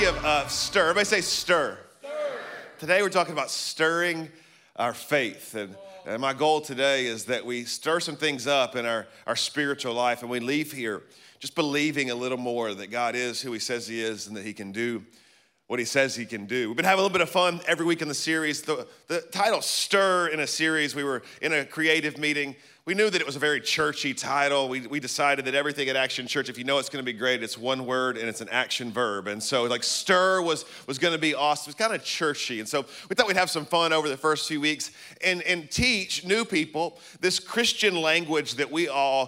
story of stir. Everybody say stir. Stir. Today we're talking about stirring our faith. And my goal today is that we stir some things up in our spiritual life, and we leave here just believing a little more that God is who he says he is and that he can do what he says he can do. We've been having a little bit of fun every week in the series. The title, Stir, in a series, we were in a creative meeting. We knew that it was a very churchy title. We decided that everything at Action Church, if you know it's going to be great, it's one word and it's an action verb. And so like stir was going to be awesome. It's kind of churchy. And so we thought we'd have some fun over the first few weeks and teach new people this Christian language that we all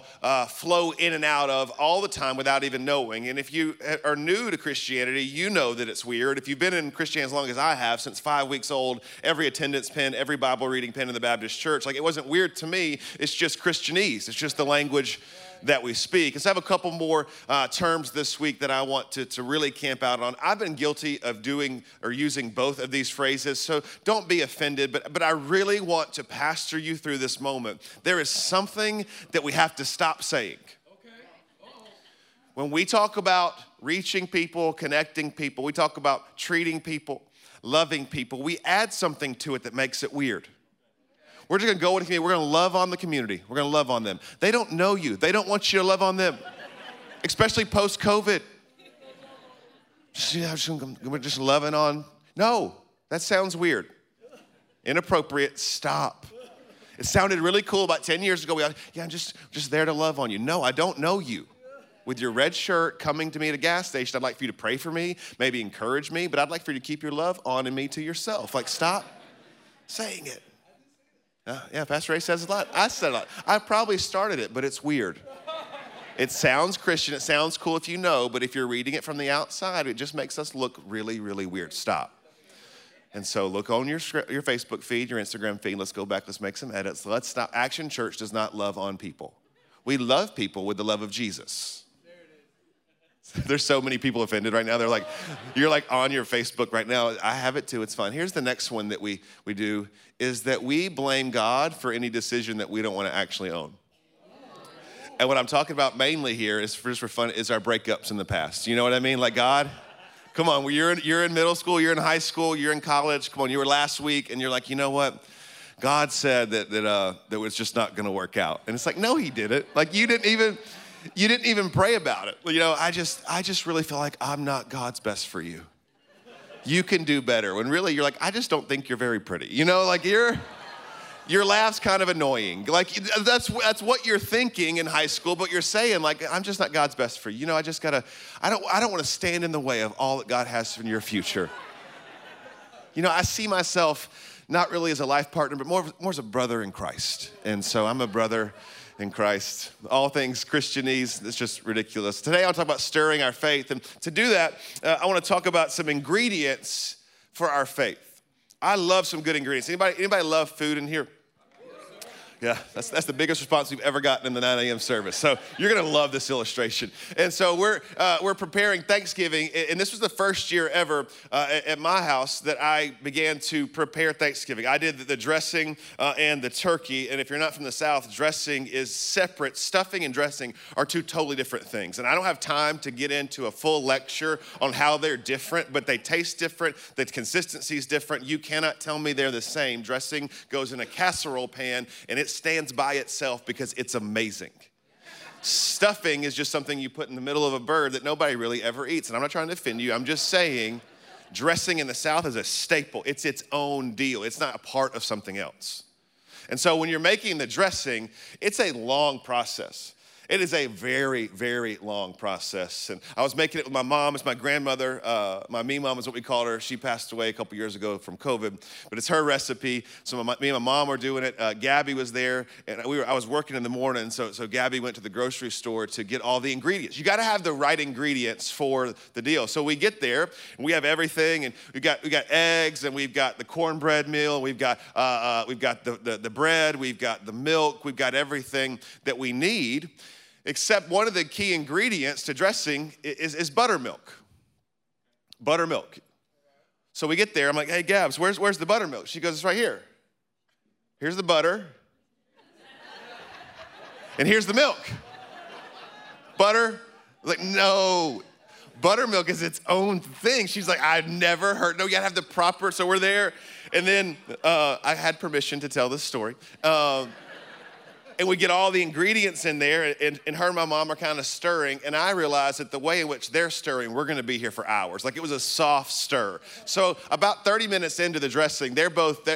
flow in and out of all the time without even knowing. And if you are new to Christianity, you know that it's weird. If you've been in Christianity as long as I have, since 5 weeks old, every attendance pin, every Bible reading pin in the Baptist church, like it wasn't weird to me. It's just Christianese. It's just the language that we speak. Let's have a couple more terms this week that I want to really camp out on. I've been guilty of doing or using both of these phrases, so don't be offended, but I really want to pastor you through this moment. There is something that we have to stop saying. When we talk about reaching people, connecting people, we talk about treating people, loving people, we add something to it that makes it weird. We're just going to go into the community. We're going to love on the community. We're going to love on them. They don't know you. They don't want you to love on them, especially post-COVID. We're just loving on. No, that sounds weird. Inappropriate. Stop. It sounded really cool about 10 years ago. I'm just there to love on you. No, I don't know you. With your red shirt coming to me at a gas station, I'd like for you to pray for me, maybe encourage me, but I'd like for you to keep your love on in me to yourself. Like, stop saying it. Yeah, Pastor Ray says a lot. I said a lot. I probably started it, but it's weird. It sounds Christian. It sounds cool if you know, but if you're reading it from the outside, it just makes us look really, really weird. Stop. And so look on your Facebook feed, your Instagram feed. Let's go back. Let's make some edits. Let's stop. Action Church does not love on people. We love people with the love of Jesus. There's so many people offended right now. They're like, you're like on your Facebook right now. I have it too. It's fun. Here's the next one that we do is that we blame God for any decision that we don't want to actually own. And what I'm talking about mainly here is just for fun is our breakups in the past. You know what I mean? Like, God, come on. You're in middle school. You're in high school. You're in college. Come on. You were last week, and you're like, you know what? God said that was just not going to work out. And it's like, no, he didn't. Like, you didn't even pray about it. You know, I just really feel like I'm not God's best for you. You can do better. When really you're like, I just don't think you're very pretty. You know, like your laugh's kind of annoying. Like that's what you're thinking in high school, but you're saying like, I'm just not God's best for you. You know, I don't want to stand in the way of all that God has in your future. You know, I see myself not really as a life partner, but more as a brother in Christ. And so I'm a brother in Christ. All things Christianese, it's just ridiculous. Today I'll talk about stirring our faith. And to do that, I want to talk about some ingredients for our faith. I love some good ingredients. Anybody love food in here? Yeah, that's the biggest response we've ever gotten in the 9 a.m. service. So you're going to love this illustration. And so we're preparing Thanksgiving, and this was the first year ever at my house that I began to prepare Thanksgiving. I did the dressing and the turkey, and if you're not from the South, dressing is separate. Stuffing and dressing are two totally different things, and I don't have time to get into a full lecture on how they're different, but they taste different, the consistency is different. You cannot tell me they're the same. Dressing goes in a casserole pan, and it stands by itself because it's amazing. Stuffing is just something you put in the middle of a bird that nobody really ever eats. And I'm not trying to offend you. I'm just saying dressing in the South is a staple. It's its own deal. It's not a part of something else. And so when you're making the dressing, it's a long process. It is a very, very long process. And I was making it with my mom. It's my grandmother. My me mom is what we called her. She passed away a couple years ago from COVID, but it's her recipe. So me and my mom were doing it. Gabby was there, and I was working in the morning, so Gabby went to the grocery store to get all the ingredients. You got to have the right ingredients for the deal. So we get there, and we have everything, and we got eggs, and we've got the cornbread meal, we've got the bread, we've got the milk, we've got everything that we need. Except one of the key ingredients to dressing is buttermilk. Buttermilk. So we get there. I'm like, hey, Gabs, where's the buttermilk? She goes, it's right here. Here's the butter. And here's the milk. Butter. I'm like, no. buttermilk is its own thing. She's like, I've never heard. No, you gotta have the proper, so we're there. And then I had permission to tell this story. And we get all the ingredients in there, and her and my mom are kind of stirring, and I realized that the way in which they're stirring, we're gonna be here for hours. Like, it was a soft stir. So about 30 minutes into the dressing,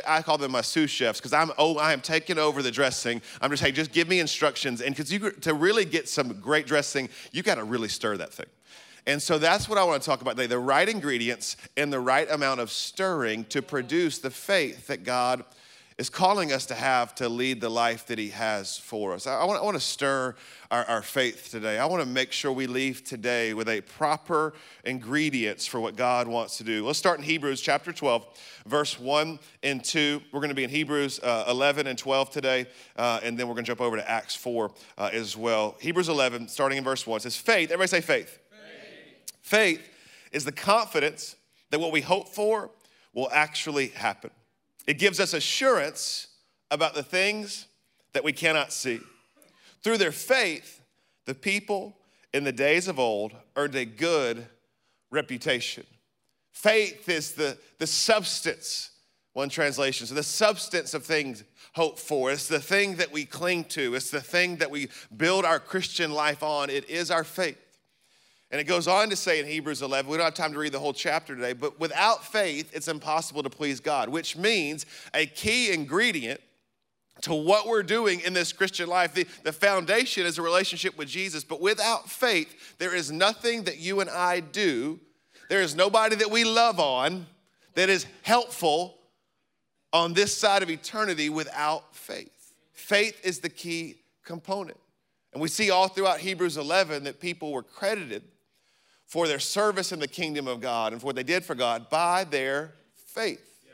I call them my sous chefs, because I am taking over the dressing. I'm just, hey, just give me instructions. And because to really get some great dressing, you gotta really stir that thing. And so that's what I wanna talk about today, the right ingredients and the right amount of stirring to produce the faith that God is calling us to have to lead the life that he has for us. I want to stir our faith today. I want to make sure we leave today with a proper ingredients for what God wants to do. Let's start in Hebrews chapter 12, verse 1 and 2. We're going to be in Hebrews 11 and 12 today, and then we're going to jump over to Acts 4 as well. Hebrews 11, starting in verse 1, it says, faith, everybody say faith. Faith. Faith is the confidence that what we hope for will actually happen. It gives us assurance about the things that we cannot see. Through their faith, the people in the days of old earned a good reputation. Faith is the substance, one translation, so the substance of things hoped for. It's the thing that we cling to. It's the thing that we build our Christian life on. It is our faith. And it goes on to say in Hebrews 11, we don't have time to read the whole chapter today, but without faith, it's impossible to please God, which means a key ingredient to what we're doing in this Christian life. The foundation is a relationship with Jesus, but without faith, there is nothing that you and I do. There is nobody that we love on that is helpful on this side of eternity without faith. Faith is the key component. And we see all throughout Hebrews 11 that people were credited for their service in the kingdom of God and for what they did for God by their faith. Yeah.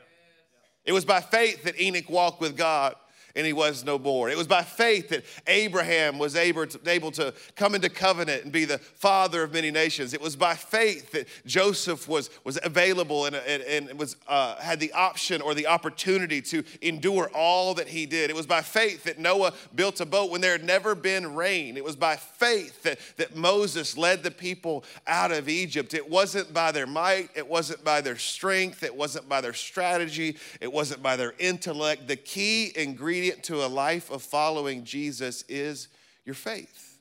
It was by faith that Enoch walked with God and he was no more. It was by faith that Abraham was able to come into covenant and be the father of many nations. It was by faith that Joseph was available and had the option or the opportunity to endure all that he did. It was by faith that Noah built a boat when there had never been rain. It was by faith that Moses led the people out of Egypt. It wasn't by their might. It wasn't by their strength. It wasn't by their strategy. It wasn't by their intellect. The key ingredient to a life of following Jesus is your faith.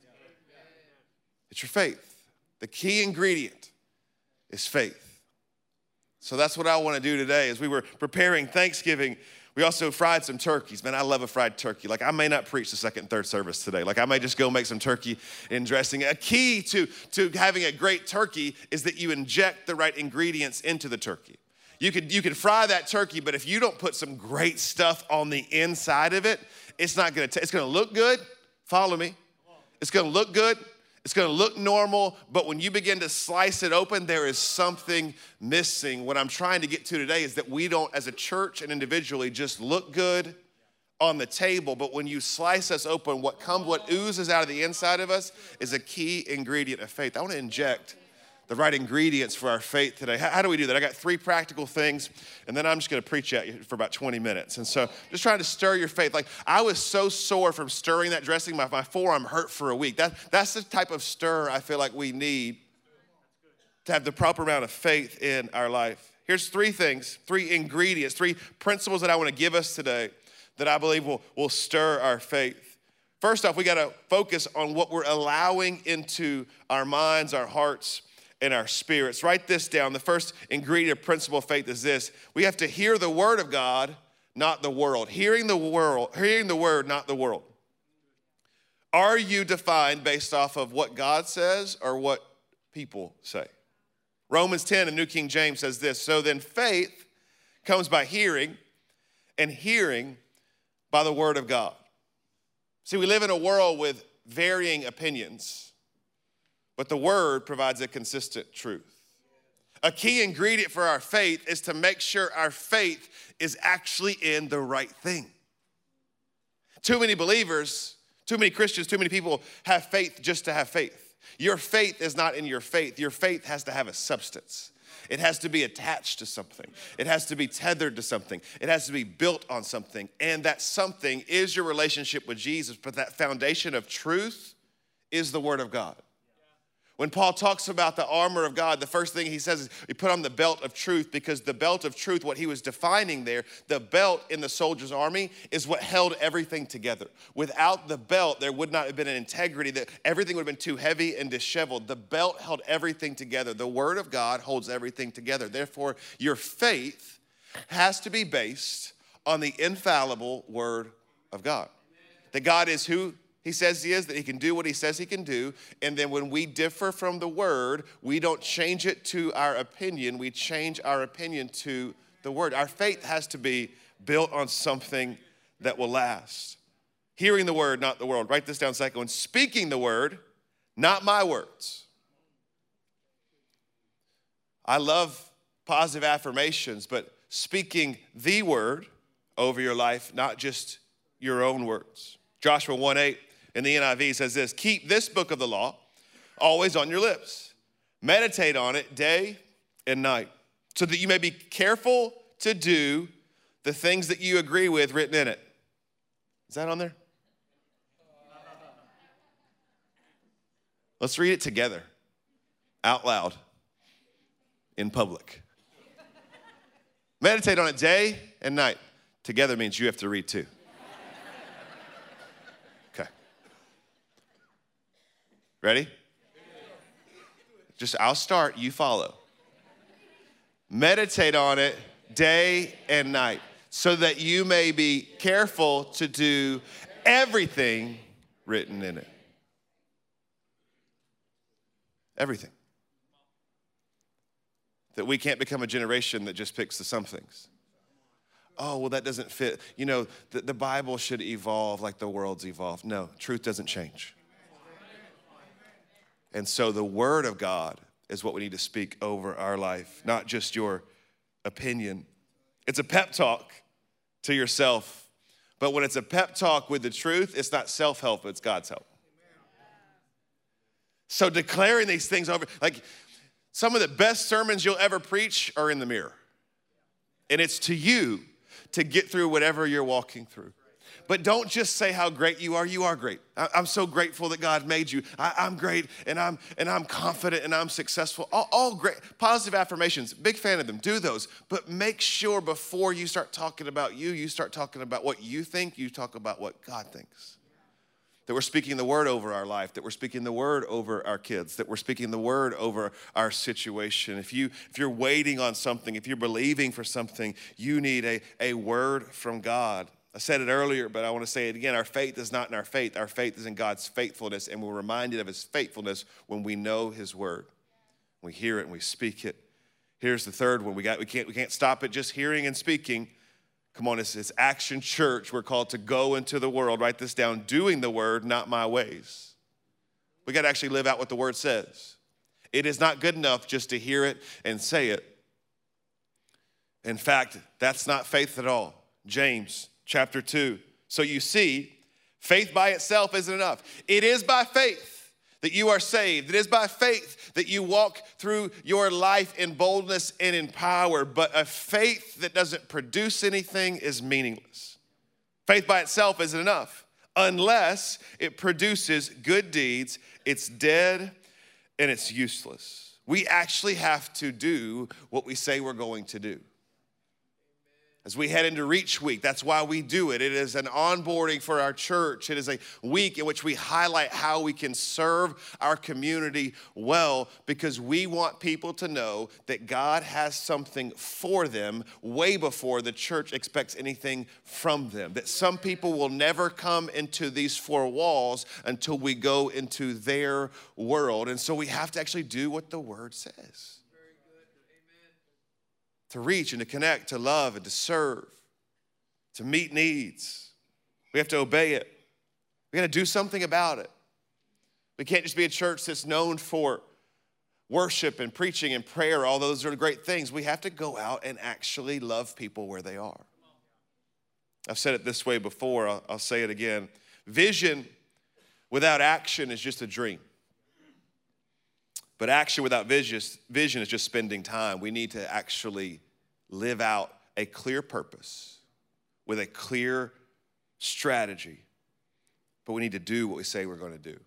It's your faith. The key ingredient is faith. So that's what I want to do today. As we were preparing Thanksgiving, we also fried some turkeys. Man, I love a fried turkey. Like, I may not preach the second and third service today. Like, I may just go make some turkey and dressing. A key to having a great turkey is that you inject the right ingredients into the turkey. You could fry that turkey, but if you don't put some great stuff on the inside of it, it's not gonna. It's gonna look good. Follow me. It's gonna look good. It's gonna look normal. But when you begin to slice it open, there is something missing. What I'm trying to get to today is that we don't, as a church and individually, just look good on the table. But when you slice us open, what oozes out of the inside of us is a key ingredient of faith. I want to inject the right ingredients for our faith today. How do we do that? I got three practical things, and then I'm just gonna preach at you for about 20 minutes. And so just trying to stir your faith. Like, I was so sore from stirring that dressing, my forearm hurt for a week. That's the type of stir I feel like we need to have the proper amount of faith in our life. Here's three things, three ingredients, three principles that I wanna give us today that I believe will stir our faith. First off, we gotta focus on what we're allowing into our minds, our hearts, in our spirits. Write this down. The first ingredient of principle of faith is this. We have to hear the word of God, not the world. Hearing the word, not the world. Are you defined based off of what God says or what people say? Romans 10 in New King James says this. So then faith comes by hearing, and hearing by the word of God. See, we live in a world with varying opinions, but the word provides a consistent truth. A key ingredient for our faith is to make sure our faith is actually in the right thing. Too many believers, too many Christians, too many people have faith just to have faith. Your faith is not in your faith. Your faith has to have a substance. It has to be attached to something. It has to be tethered to something. It has to be built on something. And that something is your relationship with Jesus, but that foundation of truth is the word of God. When Paul talks about the armor of God, the first thing he says is we put on the belt of truth, because the belt of truth, what he was defining there, the belt in the soldier's army is what held everything together. Without the belt, there would not have been an integrity, that everything would have been too heavy and disheveled. The belt held everything together. The word of God holds everything together. Therefore, your faith has to be based on the infallible word of God. That God is who he says he is, that he can do what he says he can do. And then when we differ from the word, we don't change it to our opinion. We change our opinion to the word. Our faith has to be built on something that will last. Hearing the word, not the world. Write this down, second one. Speaking the word, not my words. I love positive affirmations, but speaking the word over your life, not just your own words. Joshua 1:8. And the NIV says this: keep this book of the law always on your lips. Meditate on it day and night, so that you may be careful to do the things that you agree with written in it. Is that on there? Let's read it together, out loud, in public. Meditate on it day and night. Together means you have to read too. Ready? Just, I'll start, you follow. Meditate on it day and night, so that you may be careful to do everything written in it. Everything. That we can't become a generation that just picks the some things. Oh, well, that doesn't fit. You know, the Bible should evolve like the world's evolved. No, truth doesn't change. And so the word of God is what we need to speak over our life, not just your opinion. It's a pep talk to yourself. But when it's a pep talk with the truth, it's not self-help, it's God's help. So declaring these things over, like some of the best sermons you'll ever preach are in the mirror. And it's to you to get through whatever you're walking through. But don't just say how great you are. You are great. I'm so grateful that God made you. I'm great, and I'm confident, and I'm successful. All great positive affirmations. Big fan of them. Do those. But make sure before you start talking about you, you start talking about what you think. You talk about what God thinks. That we're speaking the word over our life. That we're speaking the word over our kids. That we're speaking the word over our situation. If you're waiting on something, if you're believing for something, you need a word from God. I said it earlier, but I want to say it again. Our faith is not in our faith. Our faith is in God's faithfulness, and we're reminded of his faithfulness when we know his word. We hear it and we speak it. Here's the third one. We can't stop at just hearing and speaking. Come on, it's Action Church. We're called to go into the world. Write this down. Doing the word, not my ways. We got to actually live out what the word says. It is not good enough just to hear it and say it. In fact, that's not faith at all. James Chapter 2, so you see, faith by itself isn't enough. It is by faith that you are saved. It is by faith that you walk through your life in boldness and in power, but a faith that doesn't produce anything is meaningless. Faith by itself isn't enough unless it produces good deeds. It's dead and it's useless. We actually have to do what we say we're going to do. As we head into Reach Week, that's why we do it. It is an onboarding for our church. It is a week in which we highlight how we can serve our community well, because we want people to know that God has something for them way before the church expects anything from them. That some people will never come into these four walls until we go into their world. And so we have to actually do what the word says. To reach and to connect, to love and to serve, to meet needs. We have to obey it. We got to do something about it. We can't just be a church that's known for worship and preaching and prayer. All those are great things. We have to go out and actually love people where they are. I've said it this way before. I'll say it again. Vision without action is just a dream. But action without vision is just spending time. We need to actually live out a clear purpose with a clear strategy. But we need to do what we say we're going to do.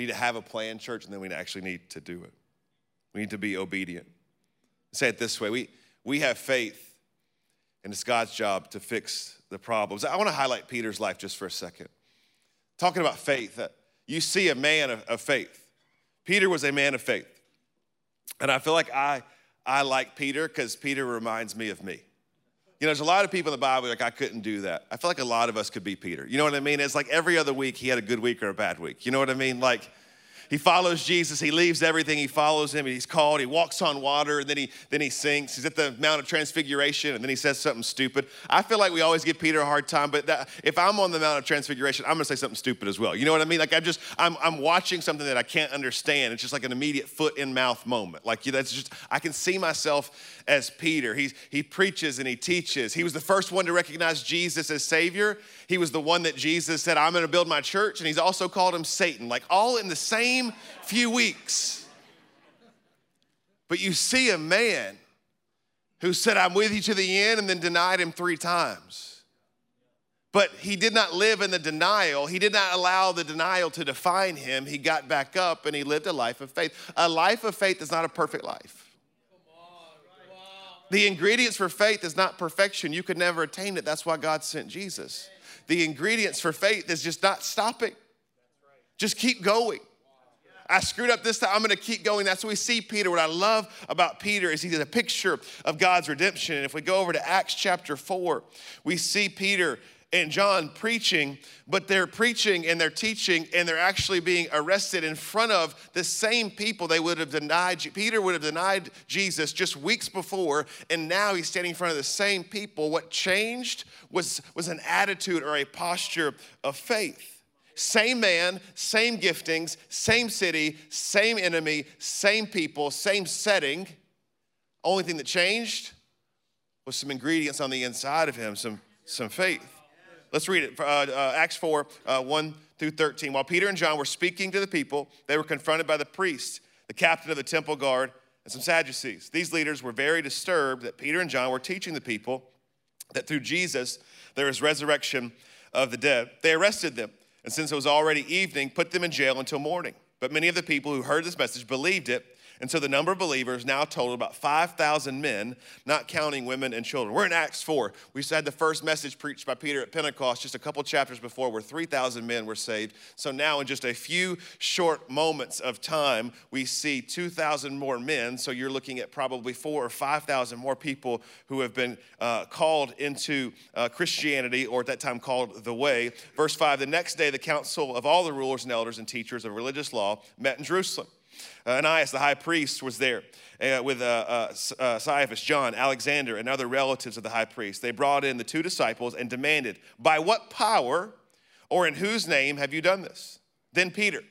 We need to have a plan, church, and then we actually need to do it. We need to be obedient. Say it this way. We have faith, and it's God's job to fix the problems. I want to highlight Peter's life just for a second. Talking about faith, you see a man of faith. Peter was a man of faith. And I feel like I like Peter because Peter reminds me of me. You know, there's a lot of people in the Bible like, I couldn't do that. I feel like a lot of us could be Peter. You know what I mean? It's like every other week he had a good week or a bad week. You know what I mean? Like, he follows Jesus, he leaves everything, he follows him, he's called, he walks on water, and then he sinks. He's at the Mount of Transfiguration, and then he says something stupid. I feel like we always give Peter a hard time, but if I'm on the Mount of Transfiguration, I'm gonna say something stupid as well. You know what I mean? Like I'm watching something that I can't understand. It's just like an immediate foot in mouth moment. Like that's just, I can see myself as Peter. He preaches and he teaches. He was the first one to recognize Jesus as Savior. He was the one that Jesus said, I'm gonna build my church, and he's also called him Satan, like all in the same few weeks. But you see a man who said, I'm with you to the end, and then denied him 3 times. But he did not live in the denial. He did not allow the denial to define him. He got back up and he lived a life of faith. A life of faith is not a perfect life. The ingredients for faith is not perfection. You could never attain it. That's why God sent Jesus. The ingredients for faith is just not stopping. Just keep going. I screwed up this time, I'm gonna keep going. That's what we see Peter. What I love about Peter is he's a picture of God's redemption. And if we go over to Acts chapter 4, we see Peter and John preaching, but they're preaching and they're teaching and they're actually being arrested in front of the same people they would have denied. Peter would have denied Jesus just weeks before, and now he's standing in front of the same people. What changed was an attitude or a posture of faith. Same man, same giftings, same city, same enemy, same people, same setting. Only thing that changed was some ingredients on the inside of him, some faith. Let's read it, Acts 4, 1 through 13. While Peter and John were speaking to the people, they were confronted by the priest, the captain of the temple guard, and some Sadducees. These leaders were very disturbed that Peter and John were teaching the people that through Jesus there is resurrection of the dead. They arrested them. And since it was already evening, put them in jail until morning. But many of the people who heard this message believed it, and so the number of believers now totaled about 5,000 men, not counting women and children. We're in Acts 4. We had the first message preached by Peter at Pentecost just a couple chapters before where 3,000 men were saved. So now in just a few short moments of time, we see 2,000 more men. So you're looking at probably 4,000 or 5,000 more people who have been called into Christianity, or at that time called the Way. Verse 5, the next day the council of all the rulers and elders and teachers of religious law met in Jerusalem. Ananias, the high priest, was there with Caiaphas, John, Alexander, and other relatives of the high priest. They brought in the 2 disciples and demanded, by what power or in whose name have you done this? Then Peter,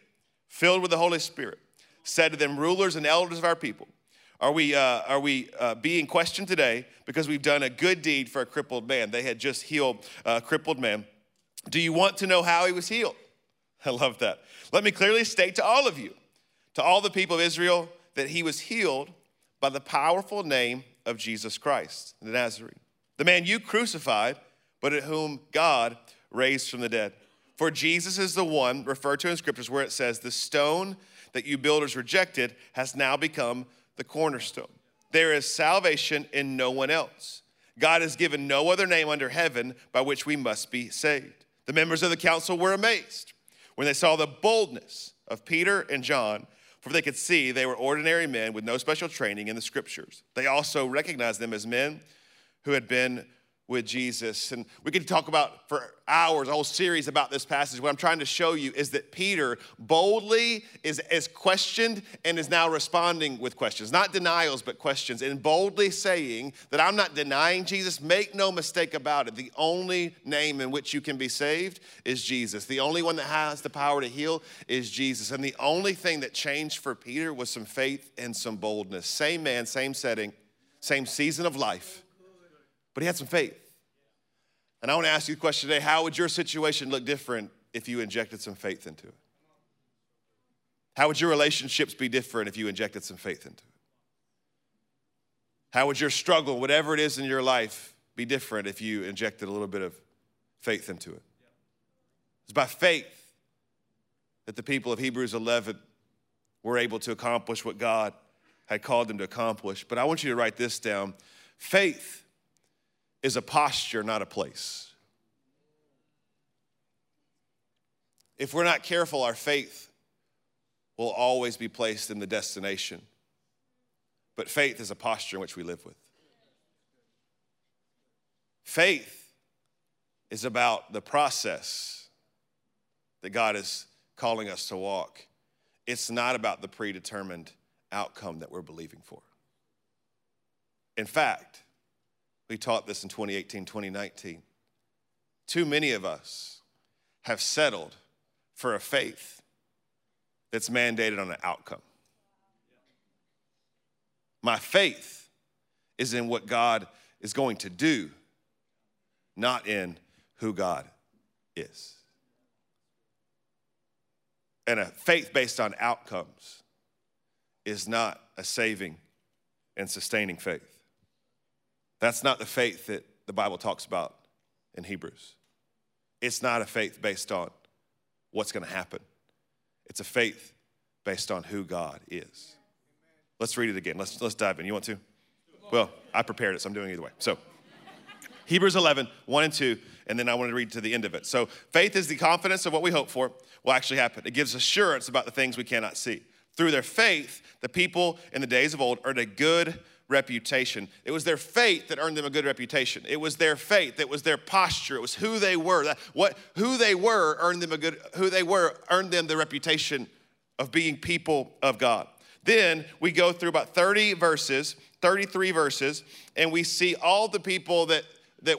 filled with the Holy Spirit, said to them, rulers and elders of our people, are we being questioned today because we've done a good deed for a crippled man? They had just healed a crippled man. Do you want to know how he was healed? I love that. Let me clearly state to all of you, to all the people of Israel, that he was healed by the powerful name of Jesus Christ, the Nazarene, the man you crucified, but at whom God raised from the dead. For Jesus is the one referred to in scriptures where it says, the stone that you builders rejected has now become the cornerstone. There is salvation in no one else. God has given no other name under heaven by which we must be saved. The members of the council were amazed when they saw the boldness of Peter and John, for they could see they were ordinary men with no special training in the scriptures. They also recognized them as men who had been with Jesus. And we could talk about for hours, a whole series about this passage. What I'm trying to show you is that Peter boldly is questioned and is now responding with questions, not denials, but questions, and boldly saying that I'm not denying Jesus. Make no mistake about it. The only name in which you can be saved is Jesus. The only one that has the power to heal is Jesus. And the only thing that changed for Peter was some faith and some boldness. Same man, same setting, same season of life. But he had some faith. And I want to ask you a question today. How would your situation look different if you injected some faith into it? How would your relationships be different if you injected some faith into it? How would your struggle, whatever it is in your life, be different if you injected a little bit of faith into it? It's by faith that the people of Hebrews 11 were able to accomplish what God had called them to accomplish. But I want you to write this down. Faith is a posture, not a place. If we're not careful, our faith will always be placed in the destination. But faith is a posture in which we live with. Faith is about the process that God is calling us to walk. It's not about the predetermined outcome that we're believing for. In fact, we taught this in 2018, 2019. Too many of us have settled for a faith that's mandated on an outcome. My faith is in what God is going to do, not in who God is. And a faith based on outcomes is not a saving and sustaining faith. That's not the faith that the Bible talks about in Hebrews. It's not a faith based on what's going to happen. It's a faith based on who God is. Let's read it again. Let's dive in. You want to? Well, I prepared it, so I'm doing it either way. So Hebrews 11, 1 and 2, and then I want to read to the end of it. So faith is the confidence of what we hope for will actually happen. It gives assurance about the things we cannot see. Through their faith, the people in the days of old earned a good reputation. It was their faith that earned them a good reputation. It was their faith. That was their posture. It was who they were. Who they were earned them the reputation of being people of God. Then we go through about 30 verses, 33 verses, and we see all the people that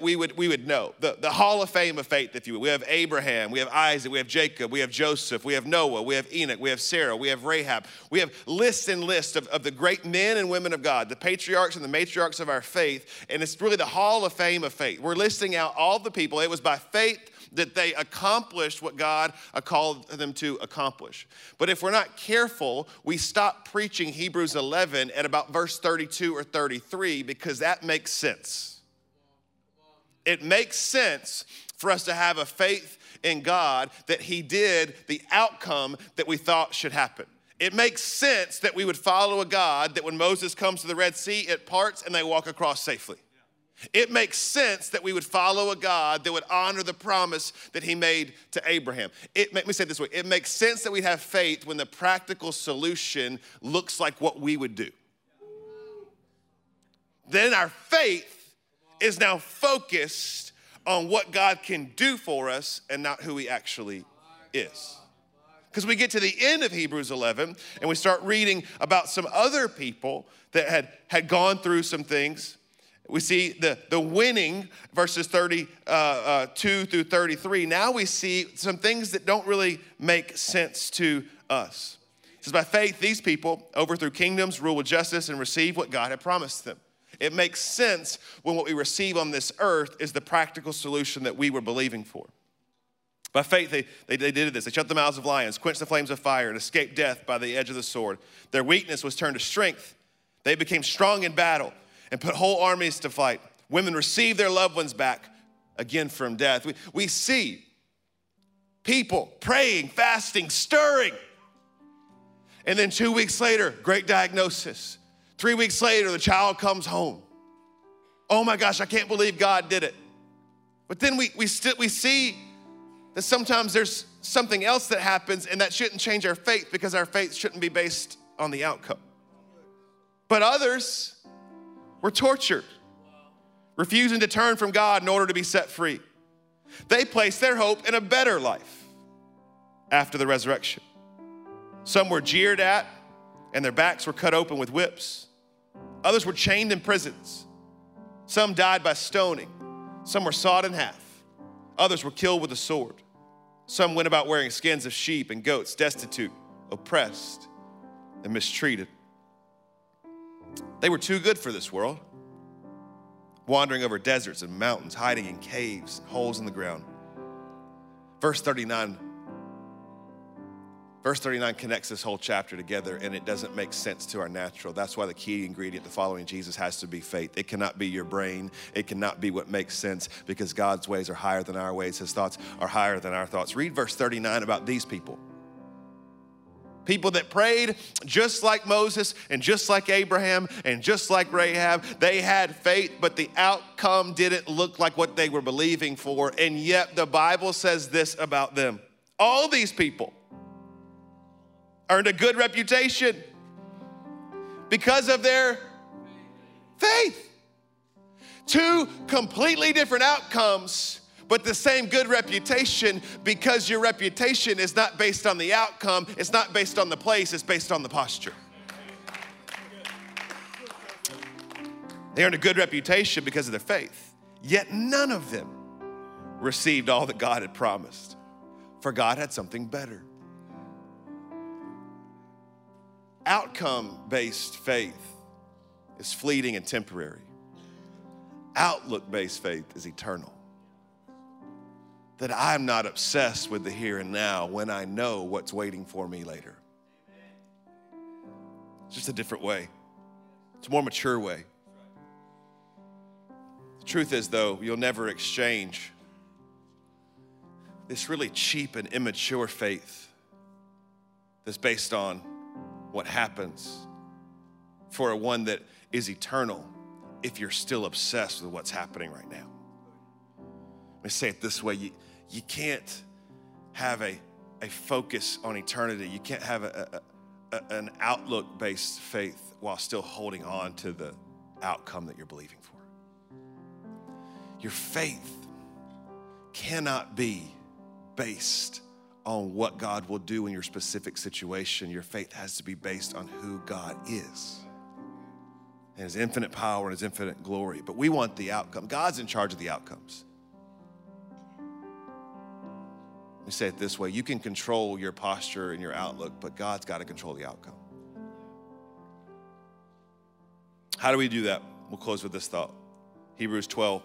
we would know. The Hall of Fame of faith, if you will. We have Abraham, we have Isaac, we have Jacob, we have Joseph, we have Noah, we have Enoch, we have Sarah, we have Rahab. We have lists and lists of the great men and women of God, the patriarchs and the matriarchs of our faith, and it's really the Hall of Fame of faith. We're listing out all the people. It was by faith that they accomplished what God called them to accomplish. But if we're not careful, we stop preaching Hebrews 11 at about verse 32 or 33 because that makes sense. It makes sense for us to have a faith in God that he did the outcome that we thought should happen. It makes sense that we would follow a God that when Moses comes to the Red Sea, it parts and they walk across safely. It makes sense that we would follow a God that would honor the promise that he made to Abraham. Let me say it this way. It makes sense that we have faith when the practical solution looks like what we would do. Then our faith is now focused on what God can do for us and not who he actually is. Because we get to the end of Hebrews 11 and we start reading about some other people that had gone through some things. We see the winning, verses 32 through 33. Now we see some things that don't really make sense to us. It says, by faith, these people overthrew kingdoms, ruled with justice, and received what God had promised them. It makes sense when what we receive on this earth is the practical solution that we were believing for. By faith, they did this. They shut the mouths of lions, quenched the flames of fire, and escaped death by the edge of the sword. Their weakness was turned to strength. They became strong in battle and put whole armies to flight. Women received their loved ones back again from death. We see people praying, fasting, stirring. And then 2 weeks later, great diagnosis. 3 weeks later, the child comes home. Oh my gosh, I can't believe God did it. But then we see that sometimes there's something else that happens and that shouldn't change our faith because our faith shouldn't be based on the outcome. But others were tortured, refusing to turn from God in order to be set free. They placed their hope in a better life after the resurrection. Some were jeered at and their backs were cut open with whips. Others were chained in prisons. Some died by stoning. Some were sawed in half. Others were killed with a sword. Some went about wearing skins of sheep and goats, destitute, oppressed, and mistreated. They were too good for this world, wandering over deserts and mountains, hiding in caves and holes in the ground. Verse 39 connects this whole chapter together, and it doesn't make sense to our natural. That's why the key ingredient to following Jesus has to be faith. It cannot be your brain. It cannot be what makes sense because God's ways are higher than our ways. His thoughts are higher than our thoughts. Read verse 39 about these people. People that prayed just like Moses and just like Abraham and just like Rahab. They had faith, but the outcome didn't look like what they were believing for. And yet the Bible says this about them. All these people earned a good reputation because of their faith. Two completely different outcomes, but the same good reputation, because your reputation is not based on the outcome, it's not based on the place, it's based on the posture. They earned a good reputation because of their faith, yet none of them received all that God had promised, for God had something better. Outcome-based faith is fleeting and temporary. Outlook-based faith is eternal. That I'm not obsessed with the here and now when I know what's waiting for me later. It's just a different way. It's a more mature way. The truth is, though, you'll never exchange this really cheap and immature faith that's based on what happens for one that is eternal if you're still obsessed with what's happening right now. Let me say it this way. You can't have a focus on eternity. You can't have an outlook-based faith while still holding on to the outcome that you're believing for. Your faith cannot be based on what God will do in your specific situation. Your faith has to be based on who God is and His infinite power and His infinite glory. But we want the outcome. God's in charge of the outcomes. Let me say it this way. You can control your posture and your outlook, but God's got to control the outcome. How do we do that? We'll close with this thought. Hebrews 12,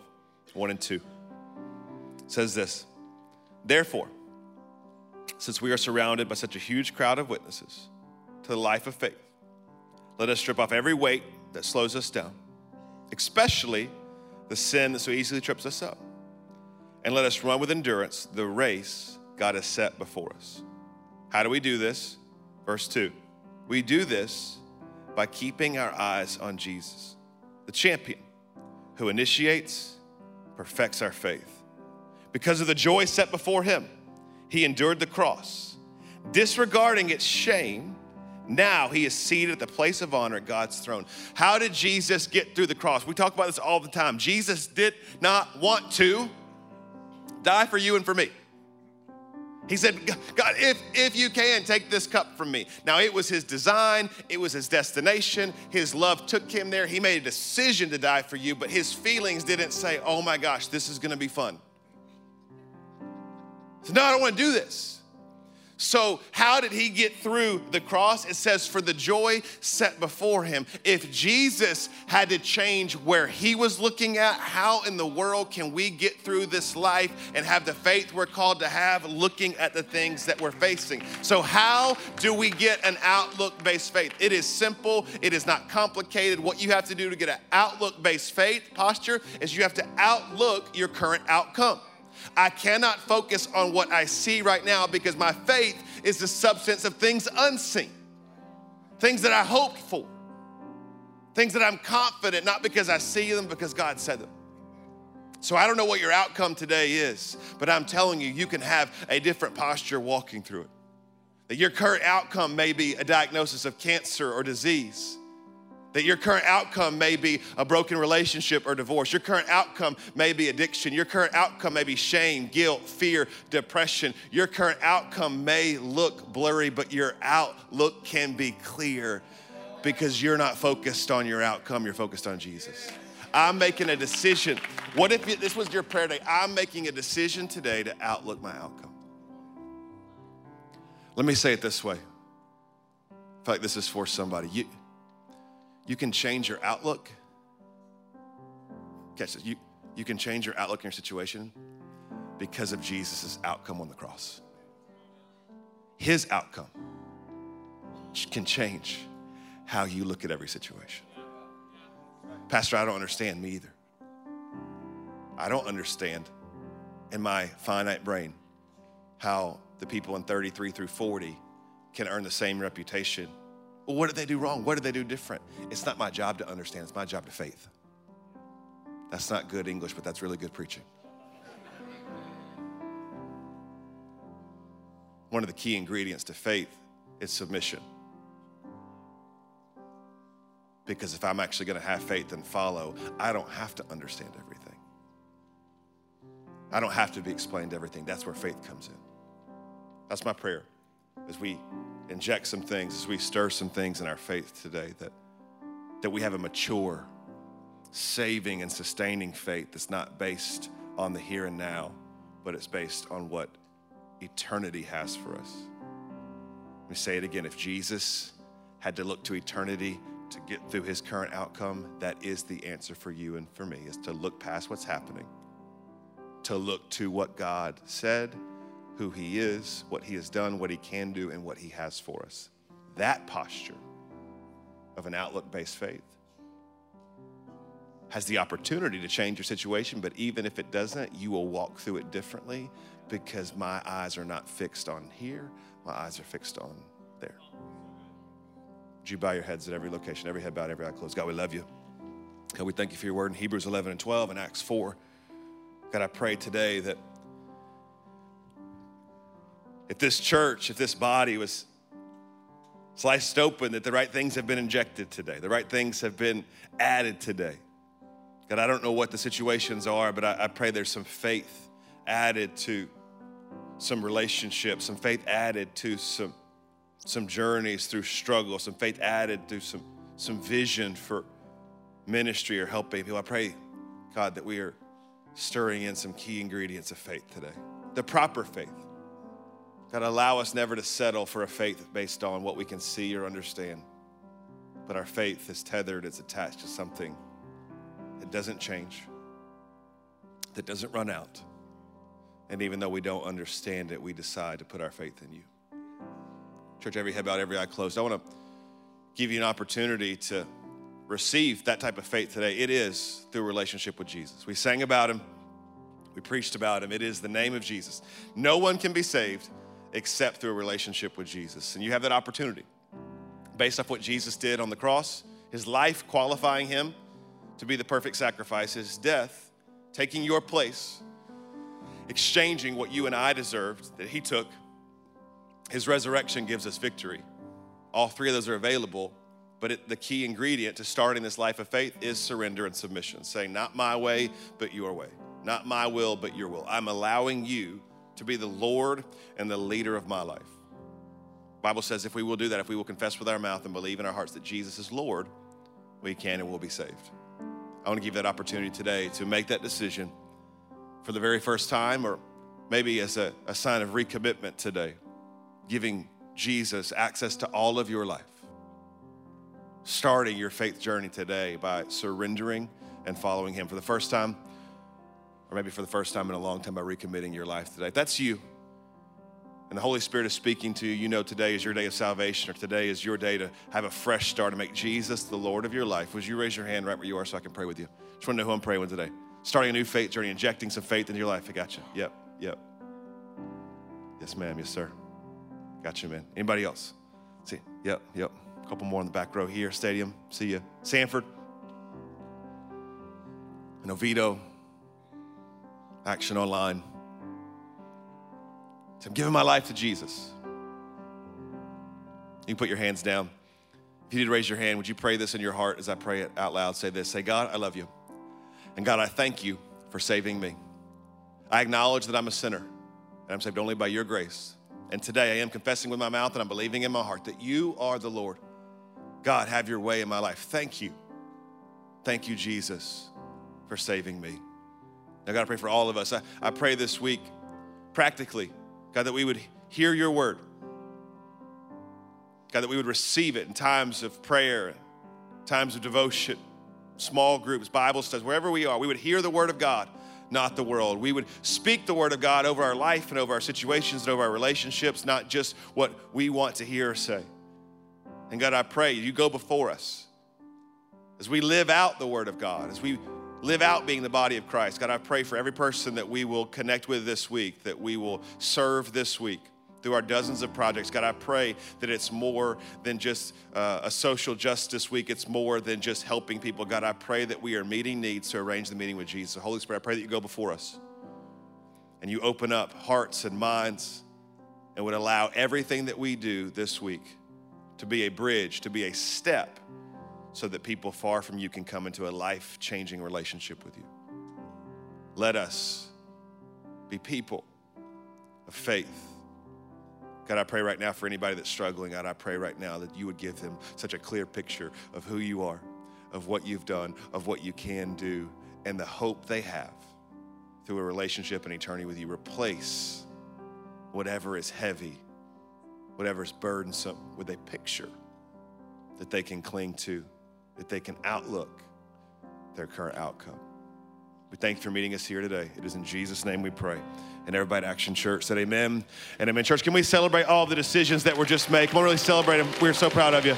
1 and 2 says this. Therefore, since we are surrounded by such a huge crowd of witnesses to the life of faith, let us strip off every weight that slows us down, especially the sin that so easily trips us up, and let us run with endurance the race God has set before us. How do we do this? Verse 2. We do this by keeping our eyes on Jesus, the champion who initiates, perfects our faith. Because of the joy set before him, he endured the cross, disregarding its shame. Now he is seated at the place of honor at God's throne. How did Jesus get through the cross? We talk about this all the time. Jesus did not want to die for you and for me. He said, God, if you can, take this cup from me. Now, it was his design. It was his destination. His love took him there. He made a decision to die for you, but his feelings didn't say, oh, my gosh, this is going to be fun. So, no, I don't want to do this. So how did he get through the cross? It says, for the joy set before him. If Jesus had to change where he was looking at, how in the world can we get through this life and have the faith we're called to have looking at the things that we're facing? So how do we get an outlook-based faith? It is simple. It is not complicated. What you have to do to get an outlook-based faith posture is you have to outlook your current outcome. I cannot focus on what I see right now because my faith is the substance of things unseen, things that I hoped for, things that I'm confident, not because I see them, because God said them. So I don't know what your outcome today is, but I'm telling you, you can have a different posture walking through it. That your current outcome may be a diagnosis of cancer or disease. That your current outcome may be a broken relationship or divorce. Your current outcome may be addiction. Your current outcome may be shame, guilt, fear, depression. Your current outcome may look blurry, but your outlook can be clear because you're not focused on your outcome, you're focused on Jesus. I'm making a decision. What if this was your prayer day? I'm making a decision today to outlook my outcome. Let me say it this way. I feel like this is for somebody. You can change your outlook. Catch this. You can change your outlook in your situation because of Jesus' outcome on the cross. His outcome can change how you look at every situation. Pastor, I don't understand. Me either. I don't understand in my finite brain how the people in 33 through 40 can earn the same reputation. Well, what did they do wrong? What did they do different? It's not my job to understand. It's my job to faith. That's not good English, but that's really good preaching. One of the key ingredients to faith is submission. Because if I'm actually going to have faith and follow, I don't have to understand everything. I don't have to be explained everything. That's where faith comes in. That's my prayer. As we inject some things, as we stir some things in our faith today, that we have a mature, saving and sustaining faith that's not based on the here and now, but it's based on what eternity has for us. Let me say it again. If Jesus had to look to eternity to get through his current outcome, that is the answer for you and for me, is to look past what's happening, to look to what God said, who he is, what he has done, what he can do, and what he has for us. That posture of an outlook-based faith has the opportunity to change your situation, but even if it doesn't, you will walk through it differently because my eyes are not fixed on here, my eyes are fixed on there. Would you bow your heads at every location, every head bowed, every eye closed. God, we love you. God, we thank you for your word in Hebrews 11 and 12 and Acts 4. God, I pray today that if this church, if this body was sliced open, that the right things have been injected today. The right things have been added today. God, I don't know what the situations are, but I pray there's some faith added to some relationships, some faith added to some journeys through struggle, some faith added through some vision for ministry or helping people. I pray, God, that we are stirring in some key ingredients of faith today, the proper faith. God, allow us never to settle for a faith based on what we can see or understand. But our faith is tethered, it's attached to something that doesn't change, that doesn't run out. And even though we don't understand it, we decide to put our faith in you. Church, every head bowed, every eye closed. I want to give you an opportunity to receive that type of faith today. It is through relationship with Jesus. We sang about him. We preached about him. It is the name of Jesus. No one can be saved except through a relationship with Jesus. And you have that opportunity based off what Jesus did on the cross, his life qualifying him to be the perfect sacrifice, his death, taking your place, exchanging what you and I deserved that he took. His resurrection gives us victory. All three of those are available, but the key ingredient to starting this life of faith is surrender and submission, saying, not my way, but your way. Not my will, but your will. I'm allowing you to be the Lord and the leader of my life. The Bible says if we will do that, if we will confess with our mouth and believe in our hearts that Jesus is Lord, we can and will be saved. I want to give that opportunity today to make that decision for the very first time, or maybe as a sign of recommitment today, giving Jesus access to all of your life. Starting your faith journey today by surrendering and following him for the first time, or maybe for the first time in a long time by recommitting your life today. If that's you, and the Holy Spirit is speaking to you, you know today is your day of salvation, or today is your day to have a fresh start and make Jesus the Lord of your life. Would you raise your hand right where you are so I can pray with you? Just want to know who I'm praying with today. Starting a new faith journey, injecting some faith into your life. I got you. Yep. Yes, ma'am. Yes, sir. Got you, man. Anybody else? See, yep. A couple more in the back row here. Stadium, see you. Sanford. And Oviedo. Action Online. So I'm giving my life to Jesus. You can put your hands down. If you need to raise your hand, would you pray this in your heart as I pray it out loud? Say this, say, God, I love you. And God, I thank you for saving me. I acknowledge that I'm a sinner and I'm saved only by your grace. And today I am confessing with my mouth and I'm believing in my heart that you are the Lord. God, have your way in my life. Thank you. Thank you, Jesus, for saving me. Now, God, I pray for all of us. I pray this week, practically, God, that we would hear your word. God, that we would receive it in times of prayer, times of devotion, small groups, Bible studies, wherever we are. We would hear the word of God, not the world. We would speak the word of God over our life and over our situations and over our relationships, not just what we want to hear or say. And God, I pray you go before us as we live out the word of God, as we live out being the body of Christ. God, I pray for every person that we will connect with this week, that we will serve this week, through our dozens of projects. God, I pray that it's more than just a social justice week. It's more than just helping people. God, I pray that we are meeting needs to arrange the meeting with Jesus. Holy Spirit, I pray that you go before us and you open up hearts and minds and would allow everything that we do this week to be a bridge, to be a step, so that people far from you can come into a life-changing relationship with you. Let us be people of faith. God, I pray right now for anybody that's struggling. God, I pray right now that you would give them such a clear picture of who you are, of what you've done, of what you can do, and the hope they have through a relationship and eternity with you. Replace whatever is heavy, whatever is burdensome, with a picture that they can cling to, that they can outlook their current outcome. We thank you for meeting us here today. It is in Jesus' name we pray. And everybody at Action Church said amen and amen. Church, can we celebrate all the decisions that were just made? Come on, really celebrate them. We're so proud of you.